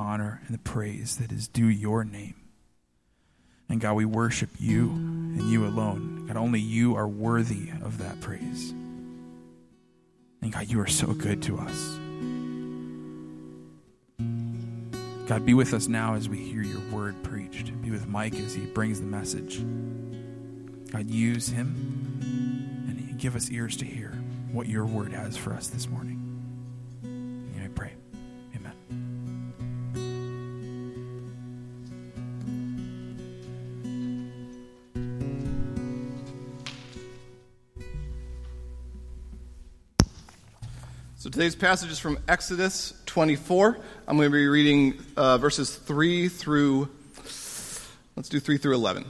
honor and the praise that is due your name. And God, we worship you and you alone. God, only you are worthy of that praise. And God, you are so good to us. God, be with us now as we hear your word preached. Be with Mike as he brings the message. God, use him and give us ears to hear what your word has for us this morning. And I pray. Today's passage is from Exodus 24. I'm going to be reading verses 3 through 11.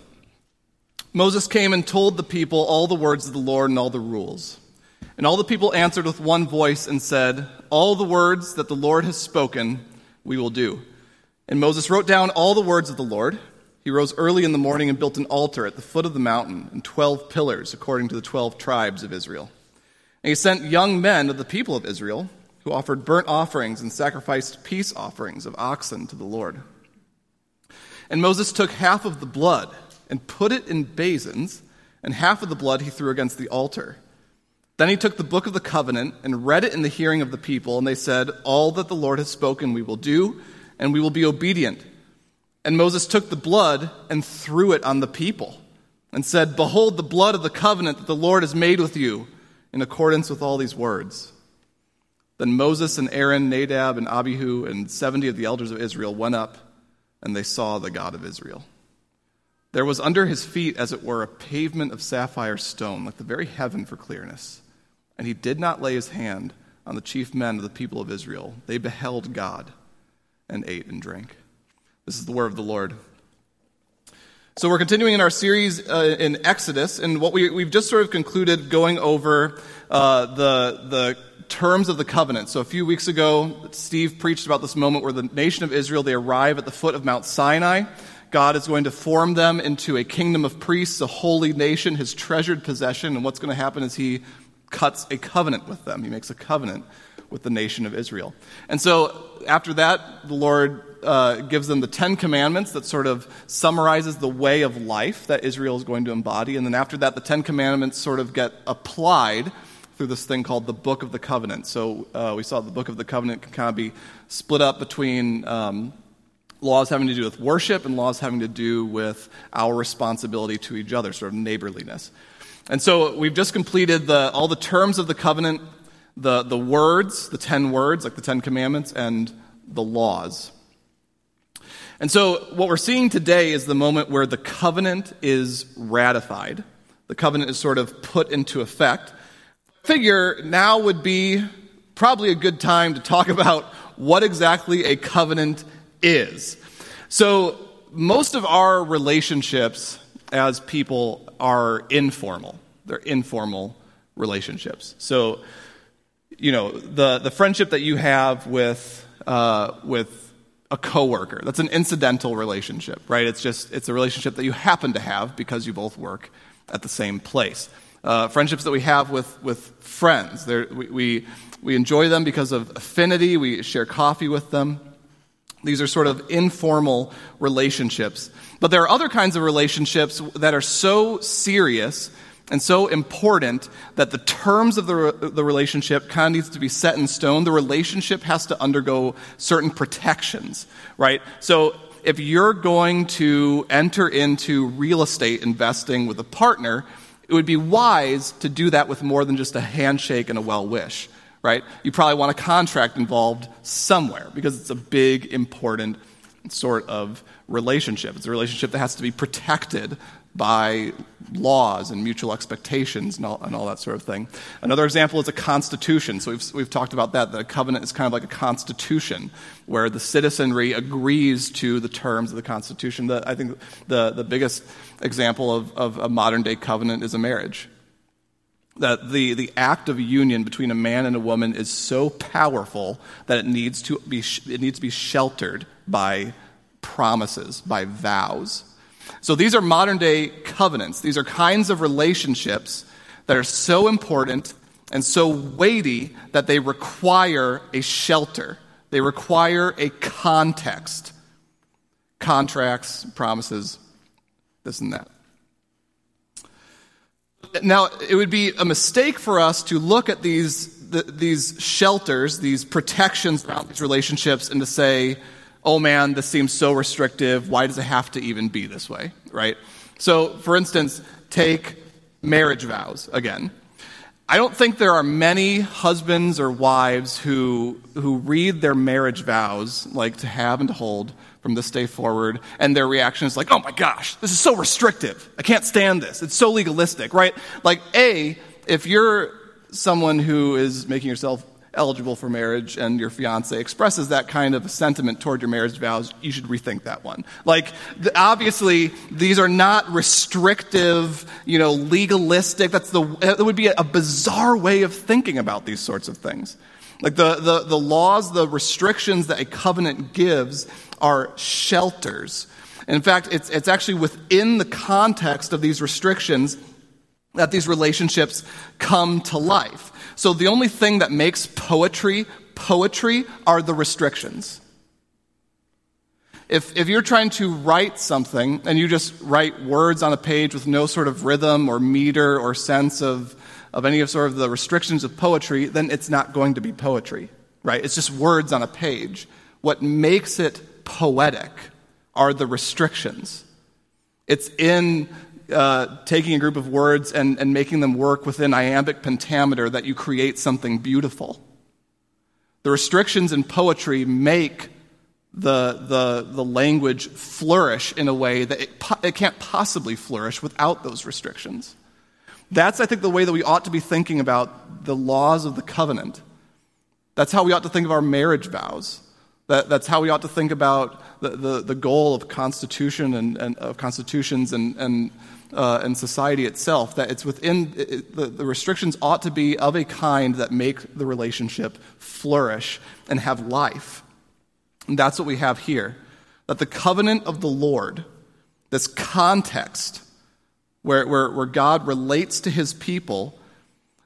Moses came and told the people all the words of the Lord and all the rules. And all the people answered with one voice and said, "All the words that the Lord has spoken, we will do." And Moses wrote down all the words of the Lord. He rose early in the morning and built an altar at the foot of the mountain and 12 pillars according to the 12 tribes of Israel. And he sent young men of the people of Israel, who offered burnt offerings and sacrificed peace offerings of oxen to the Lord. And Moses took half of the blood and put it in basins, and half of the blood he threw against the altar. Then he took the book of the covenant and read it in the hearing of the people, and they said, "All that the Lord has spoken we will do, and we will be obedient." And Moses took the blood and threw it on the people, and said, "Behold the blood of the covenant that the Lord has made with you, in accordance with all these words." Then Moses and Aaron, Nadab and Abihu, and 70 of the elders of Israel went up, and they saw the God of Israel. There was under his feet, as it were, a pavement of sapphire stone, like the very heaven for clearness. And he did not lay his hand on the chief men of the people of Israel. They beheld God and ate and drank. This is the word of the Lord. So we're continuing in our series in Exodus, and what we've just sort of concluded going over the terms of the covenant. So a few weeks ago, Steve preached about this moment where the nation of Israel, they arrive at the foot of Mount Sinai. God is going to form them into a kingdom of priests, a holy nation, his treasured possession, and what's going to happen is he cuts a covenant with them. He makes a covenant with the nation of Israel. And so after that, the Lord gives them the Ten Commandments that sort of summarizes the way of life that Israel is going to embody. And then after that, the Ten Commandments sort of get applied through this thing called the Book of the Covenant. So we saw the Book of the Covenant can kind of be split up between laws having to do with worship and laws having to do with our responsibility to each other, sort of neighborliness. And so we've just completed all the terms of the covenant, the words, the 10 words, like the Ten Commandments, and the laws. And so what we're seeing today is the moment where the covenant is ratified. The covenant is sort of put into effect. I figure now would be probably a good time to talk about what exactly a covenant is. So most of our relationships as people are informal. They're informal relationships. So, you know, the friendship that you have with a coworker. That's an incidental relationship, right? It's a relationship that you happen to have because you both work at the same place. Friendships that we have with friends. We enjoy them because of affinity. We share coffee with them. These are sort of informal relationships. But there are other kinds of relationships that are so serious and so important that the terms of the relationship kind of needs to be set in stone. The relationship has to undergo certain protections, right? So if you're going to enter into real estate investing with a partner, it would be wise to do that with more than just a handshake and a well wish, right? You probably want a contract involved somewhere because it's a big, important sort of relationship. It's a relationship that has to be protected by laws and mutual expectations and all that sort of thing. Another example is a constitution. So we've talked about that. The covenant is kind of like a constitution where the citizenry agrees to the terms of the constitution. I think the biggest example of a modern-day covenant is a marriage. That the act of union between a man and a woman is so powerful that it needs to be sheltered by promises, by vows. So these are modern-day covenants. These are kinds of relationships that are so important and so weighty that they require a shelter. They require a context. Contracts, promises, this and that. Now, it would be a mistake for us to look at these shelters, these protections around these relationships, and to say, oh man, this seems so restrictive. Why does it have to even be this way, right? So, for instance, take marriage vows again. I don't think there are many husbands or wives who read their marriage vows, like to have and to hold from this day forward, and their reaction is like, oh my gosh, this is so restrictive. I can't stand this. It's so legalistic, right? Like, A, if you're someone who is making yourself eligible for marriage and your fiance expresses that kind of sentiment toward your marriage vows, you should rethink that one. Like, obviously, these are not restrictive, legalistic. It would be a bizarre way of thinking about these sorts of things. Like, the laws, the restrictions that a covenant gives are shelters. And in fact, it's actually within the context of these restrictions that these relationships come to life. So the only thing that makes poetry are the restrictions. If you're trying to write something and you just write words on a page with no sort of rhythm or meter or sense of any of sort of the restrictions of poetry, then it's not going to be poetry, right? It's just words on a page. What makes it poetic are the restrictions. It's in taking a group of words and making them work within iambic pentameter that you create something beautiful. The restrictions in poetry make the language flourish in a way that it can't possibly flourish without those restrictions. That's, I think, the way that we ought to be thinking about the laws of the covenant. That's how we ought to think of our marriage vows. That's how we ought to think about the goal of constitution and of constitutions and society itself. That it's within the restrictions ought to be of a kind that make the relationship flourish and have life. And that's what we have here. That the covenant of the Lord, this context where God relates to his people,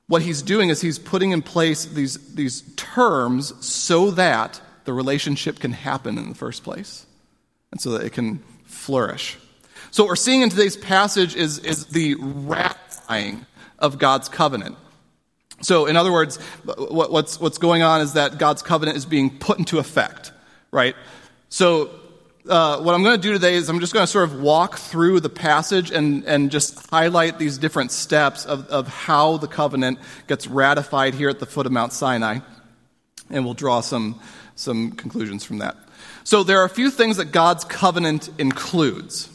what he's doing is he's putting in place these terms so that the relationship can happen in the first place, and so that it can flourish. So what we're seeing in today's passage is the ratifying of God's covenant. So in other words, what's going on is that God's covenant is being put into effect, right? So what I'm going to do today is I'm just going to sort of walk through the passage and just highlight these different steps of how the covenant gets ratified here at the foot of Mount Sinai, and we'll draw some conclusions from that. So there are a few things that God's covenant includes.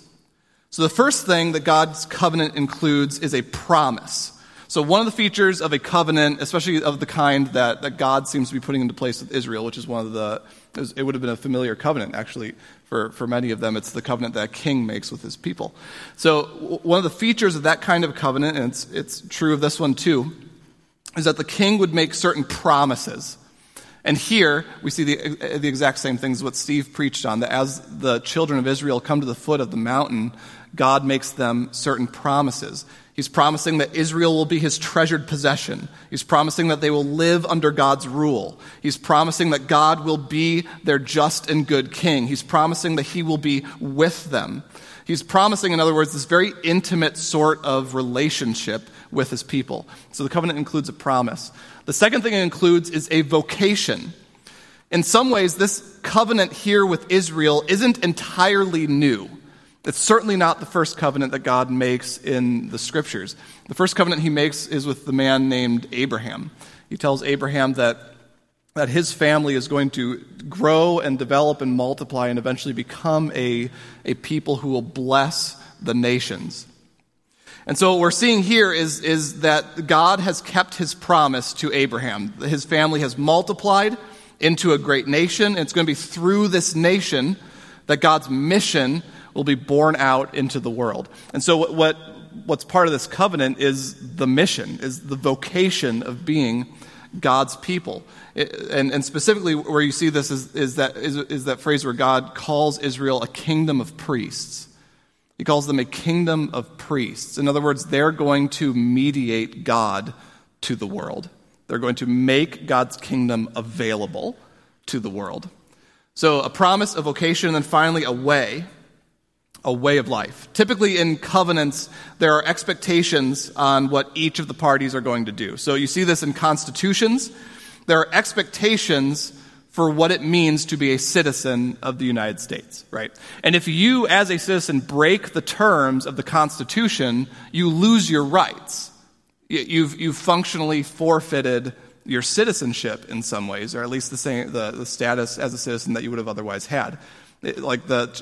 So the first thing that God's covenant includes is a promise. So one of the features of a covenant, especially of the kind that God seems to be putting into place with Israel, which is it would have been a familiar covenant, actually, for many of them. It's the covenant that a king makes with his people. So one of the features of that kind of covenant, and it's true of this one too, is that the king would make certain promises. And here, we see the exact same things what Steve preached on, that as the children of Israel come to the foot of the mountain, God makes them certain promises. He's promising that Israel will be his treasured possession. He's promising that they will live under God's rule. He's promising that God will be their just and good king. He's promising that he will be with them. He's promising, in other words, this very intimate sort of relationship with his people. So the covenant includes a promise. The second thing it includes is a vocation. In some ways, this covenant here with Israel isn't entirely new. It's certainly not the first covenant that God makes in the scriptures. The first covenant he makes is with the man named Abraham. He tells Abraham that his family is going to grow and develop and multiply and eventually become a people who will bless the nations. And so what we're seeing here is that God has kept his promise to Abraham. His family has multiplied into a great nation, and it's going to be through this nation that God's mission will be born out into the world. And so what's part of this covenant is the mission, is the vocation of being God's people. And specifically where you see this is that phrase where God calls Israel a kingdom of priests. He calls them a kingdom of priests. In other words, they're going to mediate God to the world. They're going to make God's kingdom available to the world. So a promise, a vocation, and then finally a way of life. Typically in covenants, there are expectations on what each of the parties are going to do. So you see this in constitutions. There are expectations for what it means to be a citizen of the United States, right? And if you, as a citizen, break the terms of the Constitution, you lose your rights. You've functionally forfeited your citizenship in some ways, or at least the status as a citizen that you would have otherwise had. In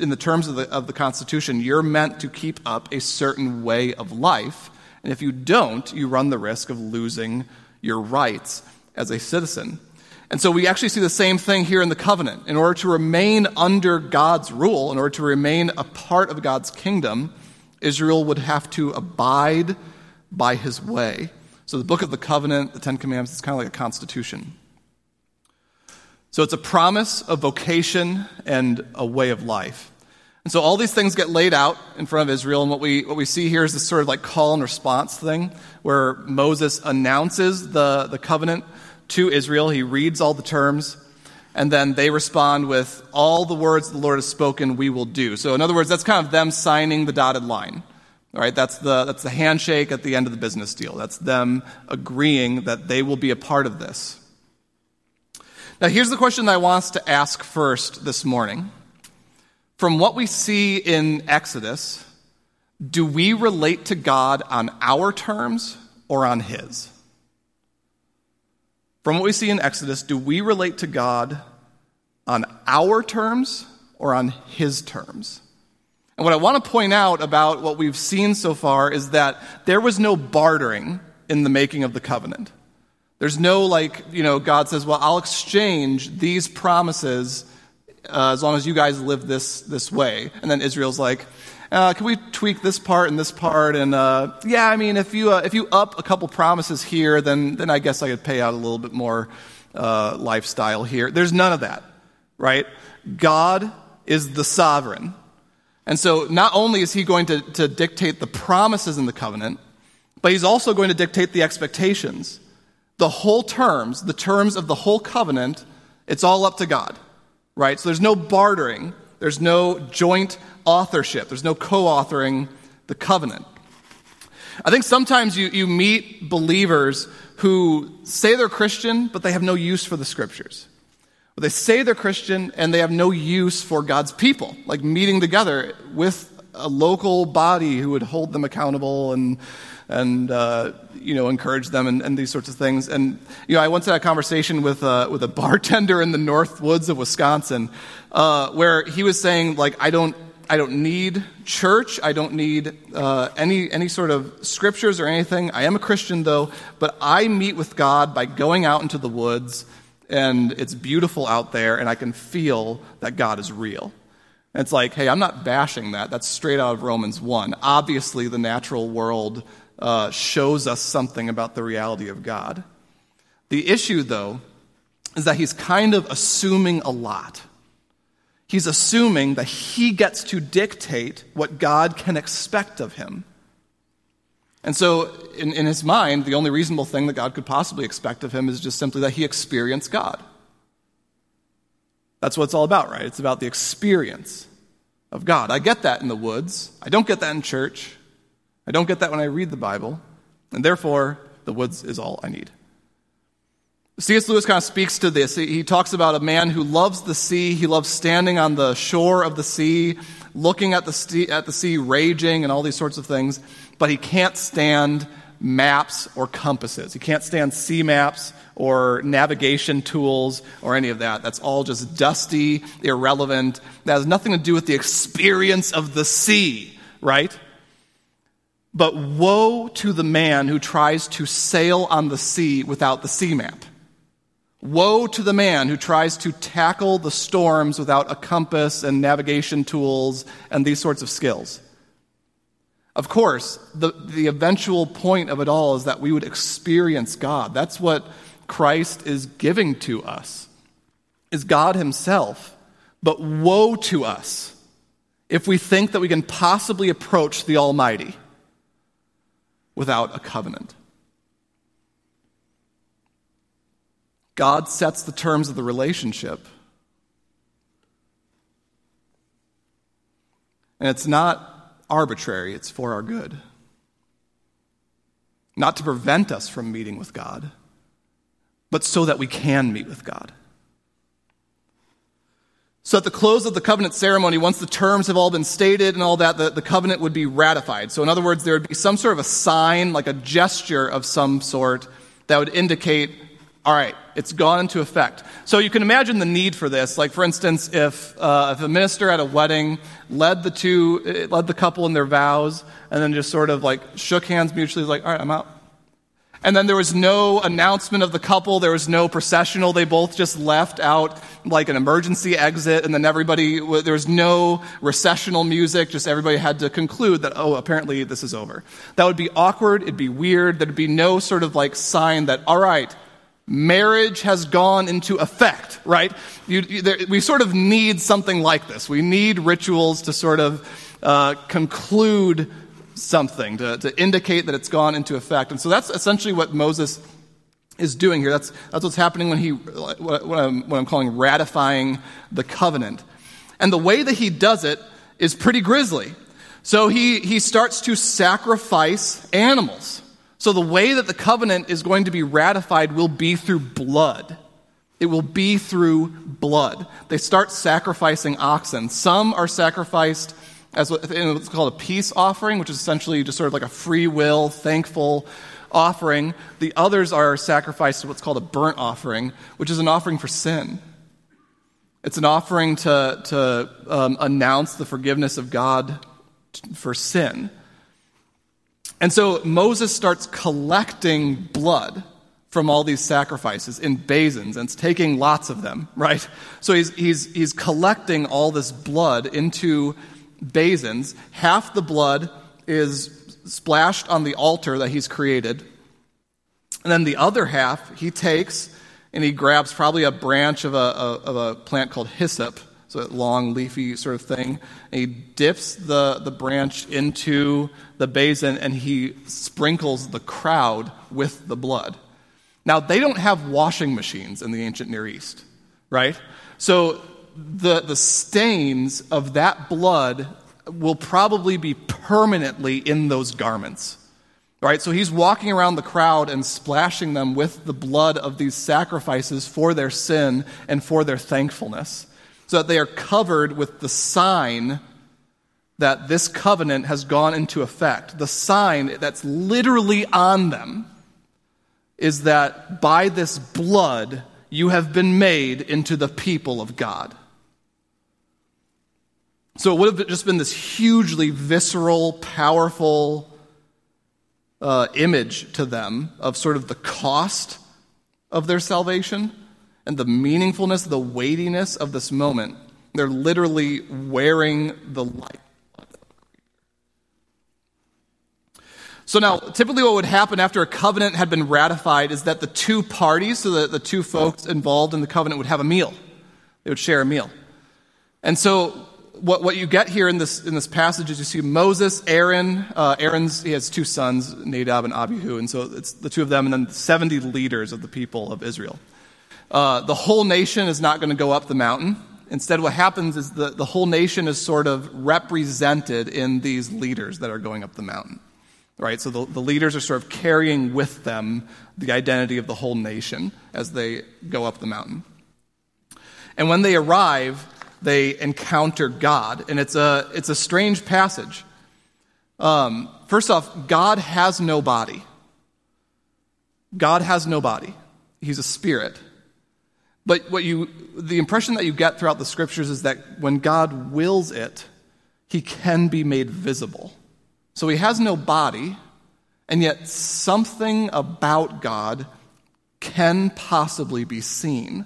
the terms of the Constitution, you're meant to keep up a certain way of life, and if you don't, you run the risk of losing your rights as a citizen. And so we actually see the same thing here in the covenant. In order to remain under God's rule, in order to remain a part of God's kingdom, Israel would have to abide by his way. So the book of the covenant, the Ten Commandments, it's kind of like a constitution. So it's a promise, a vocation, and a way of life. And so all these things get laid out in front of Israel, and what we see here is this sort of like call and response thing, where Moses announces the covenant to Israel. He reads all the terms, and then they respond with, all the words the Lord has spoken, we will do. So in other words, that's kind of them signing the dotted line. All right, that's the handshake at the end of the business deal. That's them agreeing that they will be a part of this. Now here's the question that I want us to ask first this morning. From what we see in Exodus, do we relate to God on our terms or on his? From what we see in Exodus, do we relate to God on our terms or on his terms? And what I want to point out about what we've seen so far is that there was no bartering in the making of the covenant. There's no God says, well, I'll exchange these promises as long as you guys live this way. And then Israel's like, can we tweak this part? And if you up a couple promises here, then I guess I could pay out a little bit more lifestyle here. There's none of that, right? God is the sovereign. And so not only is he going to dictate the promises in the covenant, but he's also going to dictate the expectations. The whole terms, the terms of the whole covenant, it's all up to God, right? So there's no bartering. There's no joint authorship. There's no co-authoring the covenant. I think sometimes you meet believers who say they're Christian, but they have no use for the scriptures. Or they say they're Christian, and they have no use for God's people, like meeting together with a local body who would hold them accountable and encourage them and these sorts of things. And I once had a conversation with a bartender in the North Woods of Wisconsin, where he was saying I don't need church, I don't need any sort of scriptures or anything. I am a Christian though, but I meet with God by going out into the woods, and it's beautiful out there, and I can feel that God is real. And it's like, hey, I'm not bashing that. That's straight out of Romans 1. Obviously, the natural world shows us something about the reality of God. The issue, though, is that he's kind of assuming a lot. He's assuming that he gets to dictate what God can expect of him. And so, in his mind, the only reasonable thing that God could possibly expect of him is just simply that he experience God. That's what it's all about, right? It's about the experience of God. I get that in the woods. I don't get that in church. I don't get that when I read the Bible. And therefore, the woods is all I need. C.S. Lewis kind of speaks to this. He talks about a man who loves the sea. He loves standing on the shore of the sea, looking at the sea, raging, and all these sorts of things. But he can't stand maps or compasses. He can't stand sea maps or navigation tools or any of that. That's all just dusty, irrelevant. That has nothing to do with the experience of the sea, right? But woe to the man who tries to sail on the sea without the sea map. Woe to the man who tries to tackle the storms without a compass and navigation tools and these sorts of skills. Of course, the eventual point of it all is that we would experience God. That's what Christ is giving to us, is God himself. But woe to us if we think that we can possibly approach the Almighty without a covenant. God sets the terms of the relationship, And it's not arbitrary, it's for our good. Not to prevent us from meeting with God, but so that we can meet with God. So at the close of the covenant ceremony, once the terms have all been stated and all that, the covenant would be ratified. So in other words, there would be some sort of a sign, like a gesture of some sort, that would indicate, all right, it's gone into effect. So you can imagine the need for this. Like, for instance, if a minister at a wedding led the couple in their vows and then just sort of like shook hands mutually, like, all right, I'm out. And then there was no announcement of the couple. There was no processional. They both just left out like an emergency exit. And then there was no recessional music. Just everybody had to conclude that, oh, apparently this is over. That would be awkward. It'd be weird. There'd be no sort of like sign that, all right, marriage has gone into effect, right? We sort of need something like this. We need rituals to sort of conclude something, to indicate that it's gone into effect. And so that's essentially what Moses is doing here. That's what's happening when what I'm calling ratifying the covenant. And the way that he does it is pretty grisly. So he starts to sacrifice animals. So the way that the covenant is going to be ratified will be through blood. It will be through blood. They start sacrificing oxen. Some are sacrificed as what's called a peace offering, which is essentially just sort of like a free will, thankful offering. The others are sacrificed to what's called a burnt offering, which is an offering for sin. It's an offering to announce the forgiveness of God for sin. And so Moses starts collecting blood from all these sacrifices in basins, and it's taking lots of them, right? So he's collecting all this blood into basins. Half the blood is splashed on the altar that he's created, and then the other half he takes and he grabs probably a branch of a plant called hyssop, so that long leafy sort of thing, and he dips the branch into the basin and he sprinkles the crowd with the blood. Now, they don't have washing machines in the ancient Near East, right? So the stains of that blood will probably be permanently in those garments, right? So he's walking around the crowd and splashing them with the blood of these sacrifices for their sin and for their thankfulness, so that they are covered with the sign that this covenant has gone into effect. The sign that's literally on them is that by this blood you have been made into the people of God. So it would have just been this hugely visceral, powerful image to them of sort of the cost of their salvation and the meaningfulness, the weightiness of this moment. They're literally wearing the light. So now, typically what would happen after a covenant had been ratified is that the two parties, so the two folks involved in the covenant, would have a meal. They would share a meal. And so what you get here in this passage is you see Moses, Aaron. He has two sons, Nadab and Abihu, and so it's the two of them, and then 70 leaders of the people of Israel. The whole nation is not going to go up the mountain. Instead, what happens is the whole nation is sort of represented in these leaders that are going up the mountain. Right, so the leaders are sort of carrying with them the identity of the whole nation as they go up the mountain. And when they arrive, they encounter God, and it's a strange passage. First off, God has no body. God has no body. He's a spirit. But the impression that you get throughout the scriptures is that when God wills it, he can be made visible. So he has no body, and yet something about God can possibly be seen.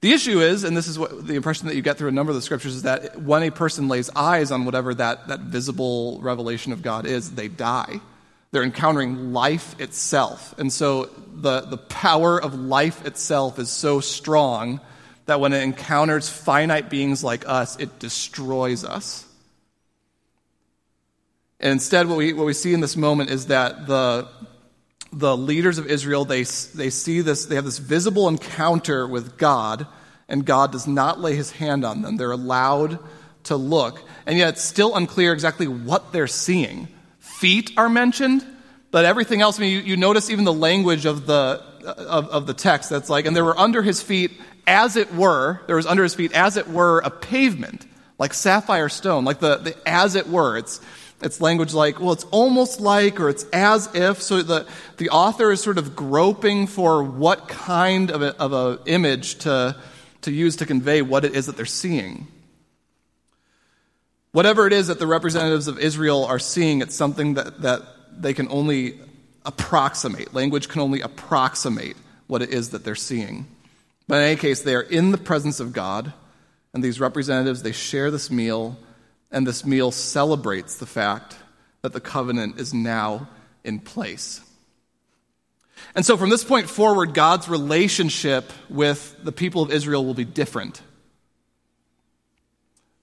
The issue is, and this is what the impression that you get through a number of the scriptures, is that when a person lays eyes on whatever that visible revelation of God is, they die. They're encountering life itself. And so the power of life itself is so strong that when it encounters finite beings like us, it destroys us. And instead, what we see in this moment is that the leaders of Israel, they see this, they have this visible encounter with God, and God does not lay his hand on them. They're allowed to look, and yet it's still unclear exactly what they're seeing. Feet are mentioned, but everything else, I mean, you notice even the language of the text that's like, and there were under his feet, as it were, there was under his feet, as it were, a pavement, like sapphire stone, like the as it were. It's language like, well, it's almost like, or it's as if. So the author is sort of groping for what kind of a image to use to convey what it is that they're seeing. Whatever it is that the representatives of Israel are seeing, it's something that they can only approximate. Language can only approximate what it is that they're seeing. But in any case, they are in the presence of God, and these representatives, they share this meal. And this meal celebrates the fact that the covenant is now in place. And so from this point forward, God's relationship with the people of Israel will be different.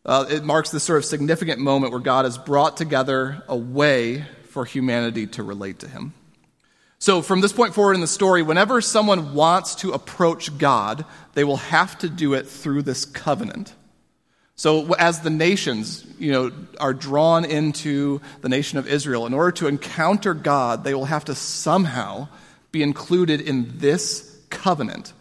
It marks this sort of significant moment where God has brought together a way for humanity to relate to him. So from this point forward in the story, whenever someone wants to approach God, they will have to do it through this covenant. So as the nations, are drawn into the nation of Israel, in order to encounter God, they will have to somehow be included in this covenant.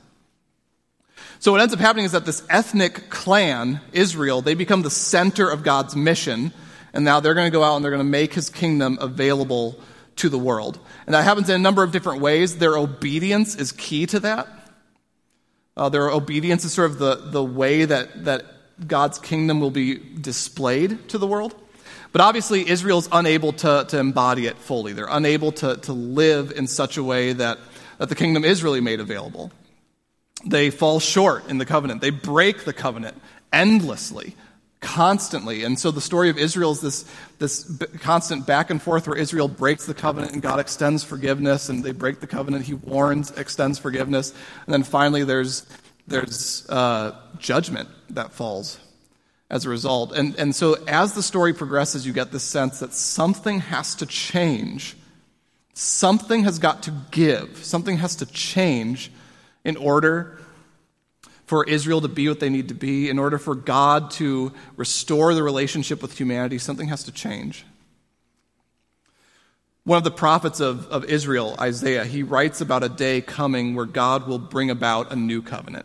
So what ends up happening is that this ethnic clan, Israel, they become the center of God's mission, and now they're going to go out and they're going to make his kingdom available to the world. And that happens in a number of different ways. Their obedience is key to that. Their obedience is sort of the way that God's kingdom will be displayed to the world. But obviously, Israel's unable to embody it fully. They're unable to live in such a way that the kingdom is really made available. They fall short in the covenant. They break the covenant endlessly, constantly. And so the story of Israel is this constant back and forth where Israel breaks the covenant and God extends forgiveness, and they break the covenant. He warns, extends forgiveness. And then finally, there's judgment that falls as a result. And so as the story progresses, you get this sense that something has to change. Something has got to give. Something has to change in order for Israel to be what they need to be, in order for God to restore the relationship with humanity. Something has to change. One of the prophets of Israel, Isaiah, he writes about a day coming where God will bring about a new covenant,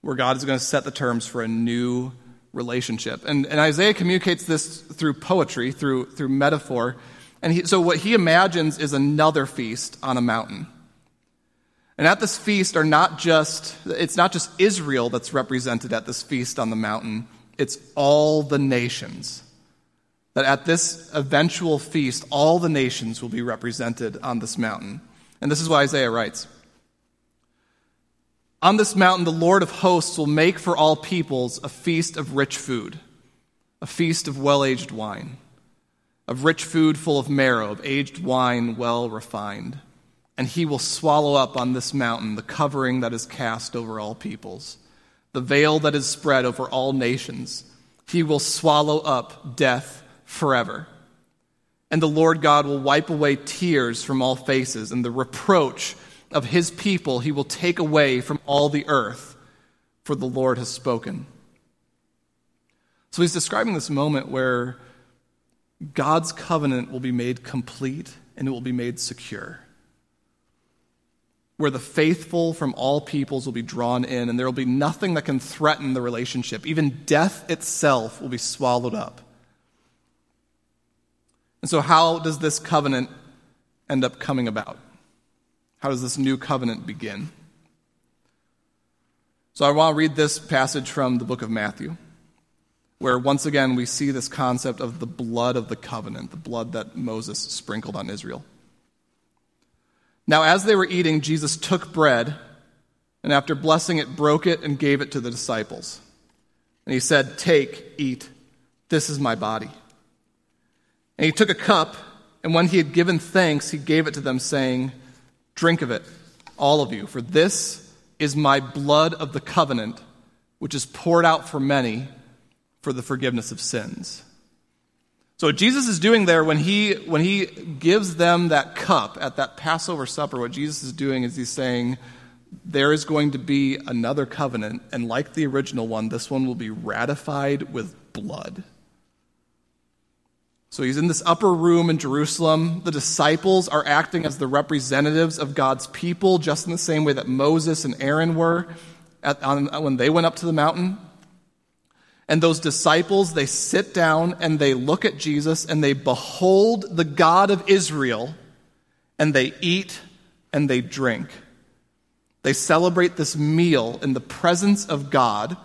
where God is going to set the terms for a new relationship. And Isaiah communicates this through poetry, through metaphor. And so what he imagines is another feast on a mountain. And at this feast it's not just Israel that's represented at this feast on the mountain. It's all the nations. That at this eventual feast, all the nations will be represented on this mountain. And this is what Isaiah writes. On this mountain, the Lord of hosts will make for all peoples a feast of rich food, a feast of well-aged wine, of rich food full of marrow, of aged wine well refined. And he will swallow up on this mountain the covering that is cast over all peoples, the veil that is spread over all nations. He will swallow up death forever. And the Lord God will wipe away tears from all faces, and the reproach of his people he will take away from all the earth, for the Lord has spoken. So he's describing this moment where God's covenant will be made complete and it will be made secure, where the faithful from all peoples will be drawn in, and there will be nothing that can threaten the relationship. Even death itself will be swallowed up. And so how does this covenant end up coming about? How does this new covenant begin? So I want to read this passage from the book of Matthew, where once again we see this concept of the blood of the covenant, the blood that Moses sprinkled on Israel. Now as they were eating, Jesus took bread, and after blessing it, broke it and gave it to the disciples. And he said, "Take, eat, this is my body." And he took a cup, and when he had given thanks, he gave it to them, saying, "Drink of it, all of you, for this is my blood of the covenant, which is poured out for many for the forgiveness of sins." So what Jesus is doing there when he gives them that cup at that Passover supper, what Jesus is doing is he's saying, there is going to be another covenant, and like the original one, this one will be ratified with blood. So he's in this upper room in Jerusalem. The disciples are acting as the representatives of God's people, just in the same way that Moses and Aaron were when they went up to the mountain. And those disciples, they sit down and they look at Jesus and they behold the God of Israel, and they eat and they drink. They celebrate this meal in the presence of God,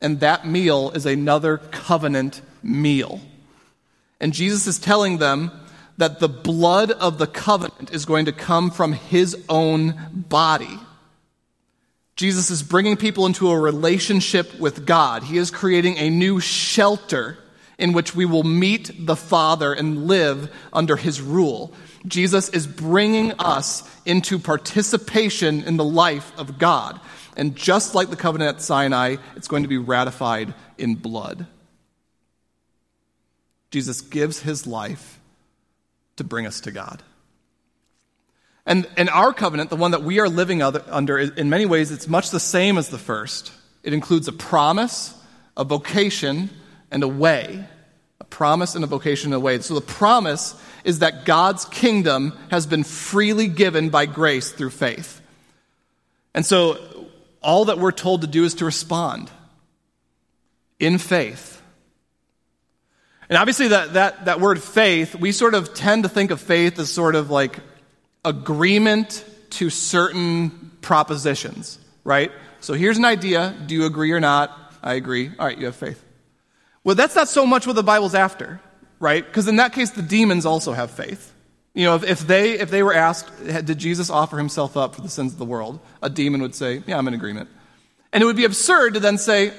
and that meal is another covenant meal. And Jesus is telling them that the blood of the covenant is going to come from his own body. Jesus is bringing people into a relationship with God. He is creating a new shelter in which we will meet the Father and live under his rule. Jesus is bringing us into participation in the life of God. And just like the covenant at Sinai, it's going to be ratified in blood. Jesus gives his life to bring us to God. And in our covenant, the one that we are living under, in many ways, it's much the same as the first. It includes a promise, a vocation, and a way. A promise and a vocation and a way. So the promise is that God's kingdom has been freely given by grace through faith. And so all that we're told to do is to respond in faith. And obviously that word faith, we sort of tend to think of faith as sort of like agreement to certain propositions, right? So here's an idea. Do you agree or not? I agree. All right, you have faith. Well, that's not so much what the Bible's after, right? Because in that case, the demons also have faith. You know, if they were asked, did Jesus offer himself up for the sins of the world? A demon would say, yeah, I'm in agreement. And it would be absurd to then say,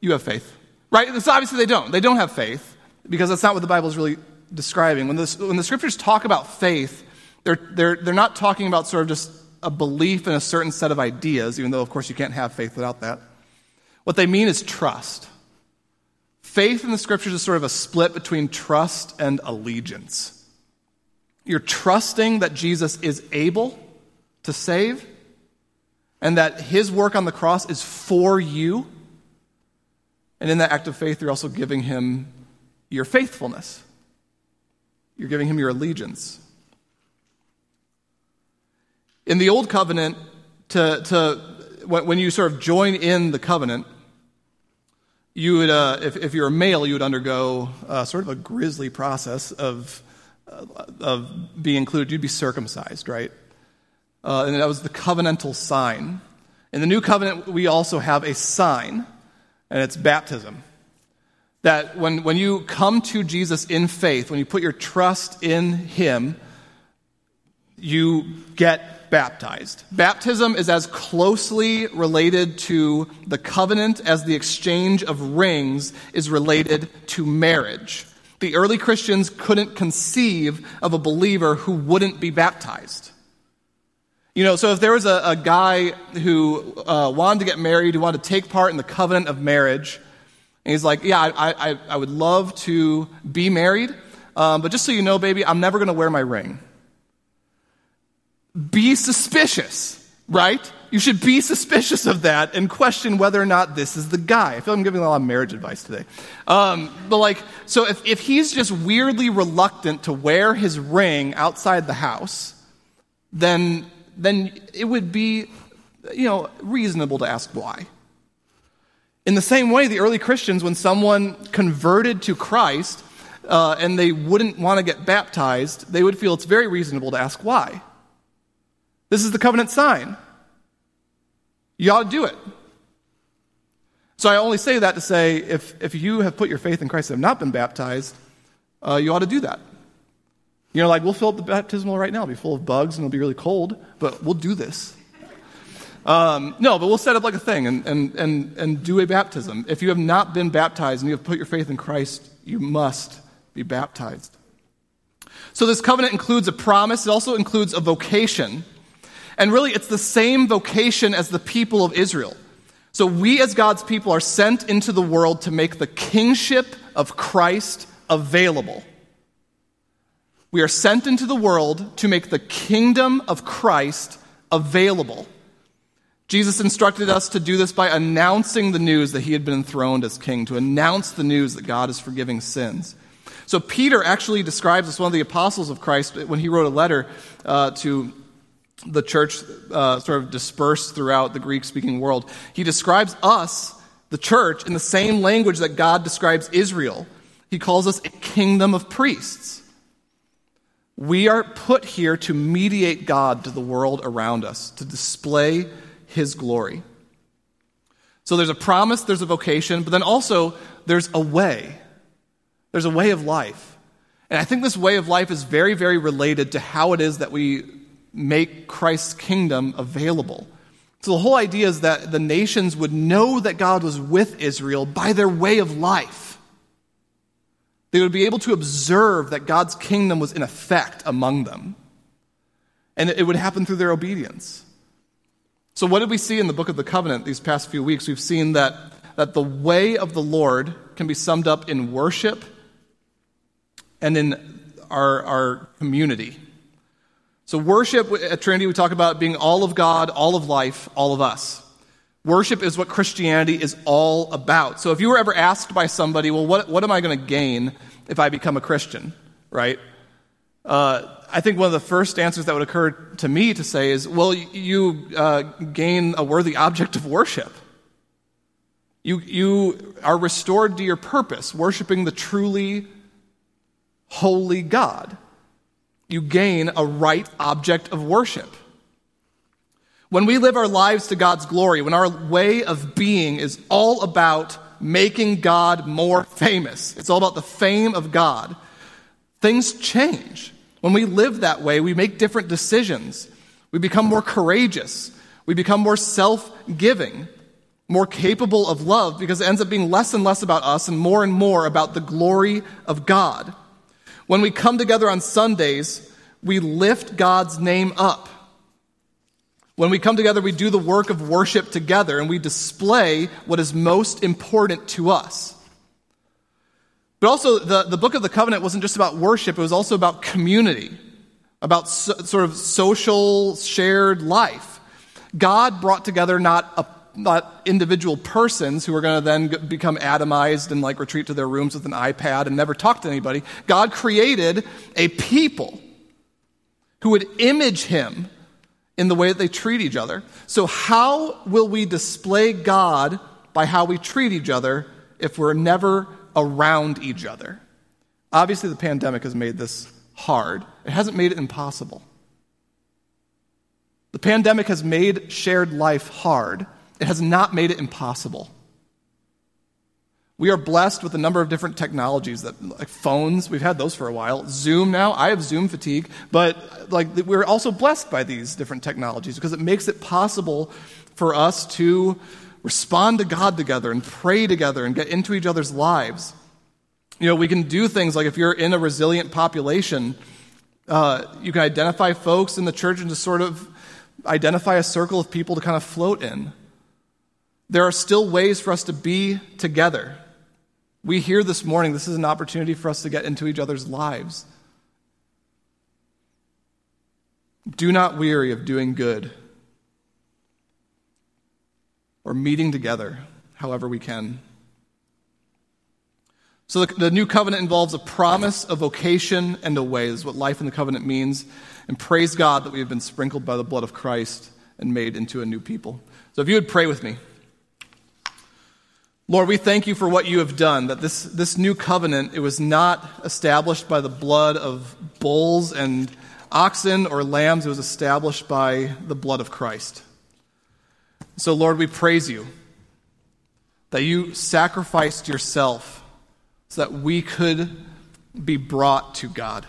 you have faith, right? So obviously they don't. They don't have faith because that's not what the Bible's really describing. When the scriptures talk about faith, they're not talking about sort of just a belief in a certain set of ideas, even though, of course, you can't have faith without that. What they mean is trust. Faith in the scriptures is sort of a split between trust and allegiance. You're trusting that Jesus is able to save and that his work on the cross is for you. And in that act of faith, you're also giving him your faithfulness. You're giving him your allegiance. In the old covenant, when you sort of join in the covenant, you would, if you're a male, you would undergo sort of a grisly process of being included. You'd be circumcised, right? And that was the covenantal sign. In the new covenant, we also have a sign, and it's baptism. That when you come to Jesus in faith, when you put your trust in him, you get baptized. Baptism is as closely related to the covenant as the exchange of rings is related to marriage. The early Christians couldn't conceive of a believer who wouldn't be baptized. You know, so if there was a guy who wanted to get married, who wanted to take part in the covenant of marriage, and he's like, yeah, I would love to be married, but just so you know, baby, I'm never going to wear my ring. Be suspicious, right? You should be suspicious of that and question whether or not this is the guy. I feel like I'm giving a lot of marriage advice today. So if he's just weirdly reluctant to wear his ring outside the house, then it would be, you know, reasonable to ask why. In the same way, the early Christians, when someone converted to Christ and they wouldn't want to get baptized, they would feel it's very reasonable to ask why. This is the covenant sign. You ought to do it. So I only say that to say, if you have put your faith in Christ and have not been baptized, you ought to do that. You're like, we'll fill up the baptismal right now. It'll be full of bugs and it'll be really cold, but we'll do this. But we'll set up like a thing and do a baptism. If you have not been baptized and you have put your faith in Christ, you must be baptized. So this covenant includes a promise. It also includes a vocation. And really, it's the same vocation as the people of Israel. So we as God's people are sent into the world to make the kingship of Christ available. We are sent into the world to make the kingdom of Christ available. Jesus instructed us to do this by announcing the news that he had been enthroned as king, to announce the news that God is forgiving sins. So Peter actually describes as one of the apostles of Christ when he wrote a letter to the church sort of dispersed throughout the Greek-speaking world. He describes us, the church, in the same language that God describes Israel. He calls us a kingdom of priests. We are put here to mediate God to the world around us, to display his glory. So there's a promise, there's a vocation, but then also there's a way. There's a way of life. And I think this way of life is very, very related to how it is that we make Christ's kingdom available. So the whole idea is that the nations would know that God was with Israel by their way of life. They would be able to observe that God's kingdom was in effect among them. And it would happen through their obedience. So what did we see in the Book of the Covenant these past few weeks? We've seen that the way of the Lord can be summed up in worship and in our community. So worship at Trinity, we talk about being all of God, all of life, all of us. Worship is what Christianity is all about. So if you were ever asked by somebody, well, what am I going to gain if I become a Christian, right? I think one of the first answers that would occur to me to say is, well, you gain a worthy object of worship. You are restored to your purpose, worshiping the truly holy God. You gain a right object of worship. When we live our lives to God's glory, when our way of being is all about making God more famous, it's all about the fame of God, things change. When we live that way, we make different decisions. We become more courageous. We become more self-giving, more capable of love, because it ends up being less and less about us and more about the glory of God. When we come together on Sundays, we lift God's name up. When we come together, we do the work of worship together, and we display what is most important to us. But also, the Book of the Covenant wasn't just about worship. It was also about community, about sort of social, shared life. God brought together not individual persons who are going to then become atomized and like retreat to their rooms with an iPad and never talk to anybody. God created a people who would image him in the way that they treat each other. So how will we display God by how we treat each other if we're never around each other? Obviously, the pandemic has made this hard. It hasn't made it impossible. The pandemic has made shared life hard. It has not made it impossible. We are blessed with a number of different technologies, like phones. We've had those for a while. Zoom now. I have Zoom fatigue. But we're also blessed by these different technologies because it makes it possible for us to respond to God together and pray together and get into each other's lives. You know, we can do things like if you're in a resilient population, you can identify folks in the church and just sort of identify a circle of people to kind of float in. There are still ways for us to be together. We hear this morning, this is an opportunity for us to get into each other's lives. Do not weary of doing good or meeting together however we can. So the new covenant involves a promise, a vocation, and a way. This is what life in the covenant means. And praise God that we have been sprinkled by the blood of Christ and made into a new people. So if you would pray with me. Lord, we thank you for what you have done, that this new covenant, it was not established by the blood of bulls and oxen or lambs. It was established by the blood of Christ. So, Lord, we praise you that you sacrificed yourself so that we could be brought to God.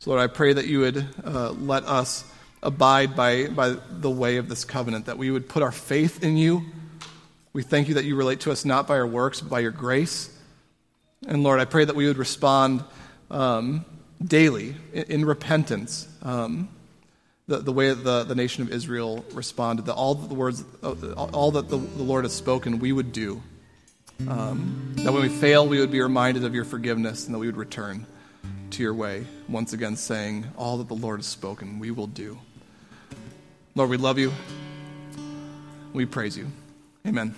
So, Lord, I pray that you would let us abide by the way of this covenant, that we would put our faith in you. We thank you that you relate to us not by our works, but by your grace. And Lord, I pray that we would respond daily in repentance, the way that the nation of Israel responded, that all the words, all that the Lord has spoken, we would do. That when we fail, we would be reminded of your forgiveness and that we would return to your way, once again saying, all that the Lord has spoken, we will do. Lord, we love you. we praise you. Amen.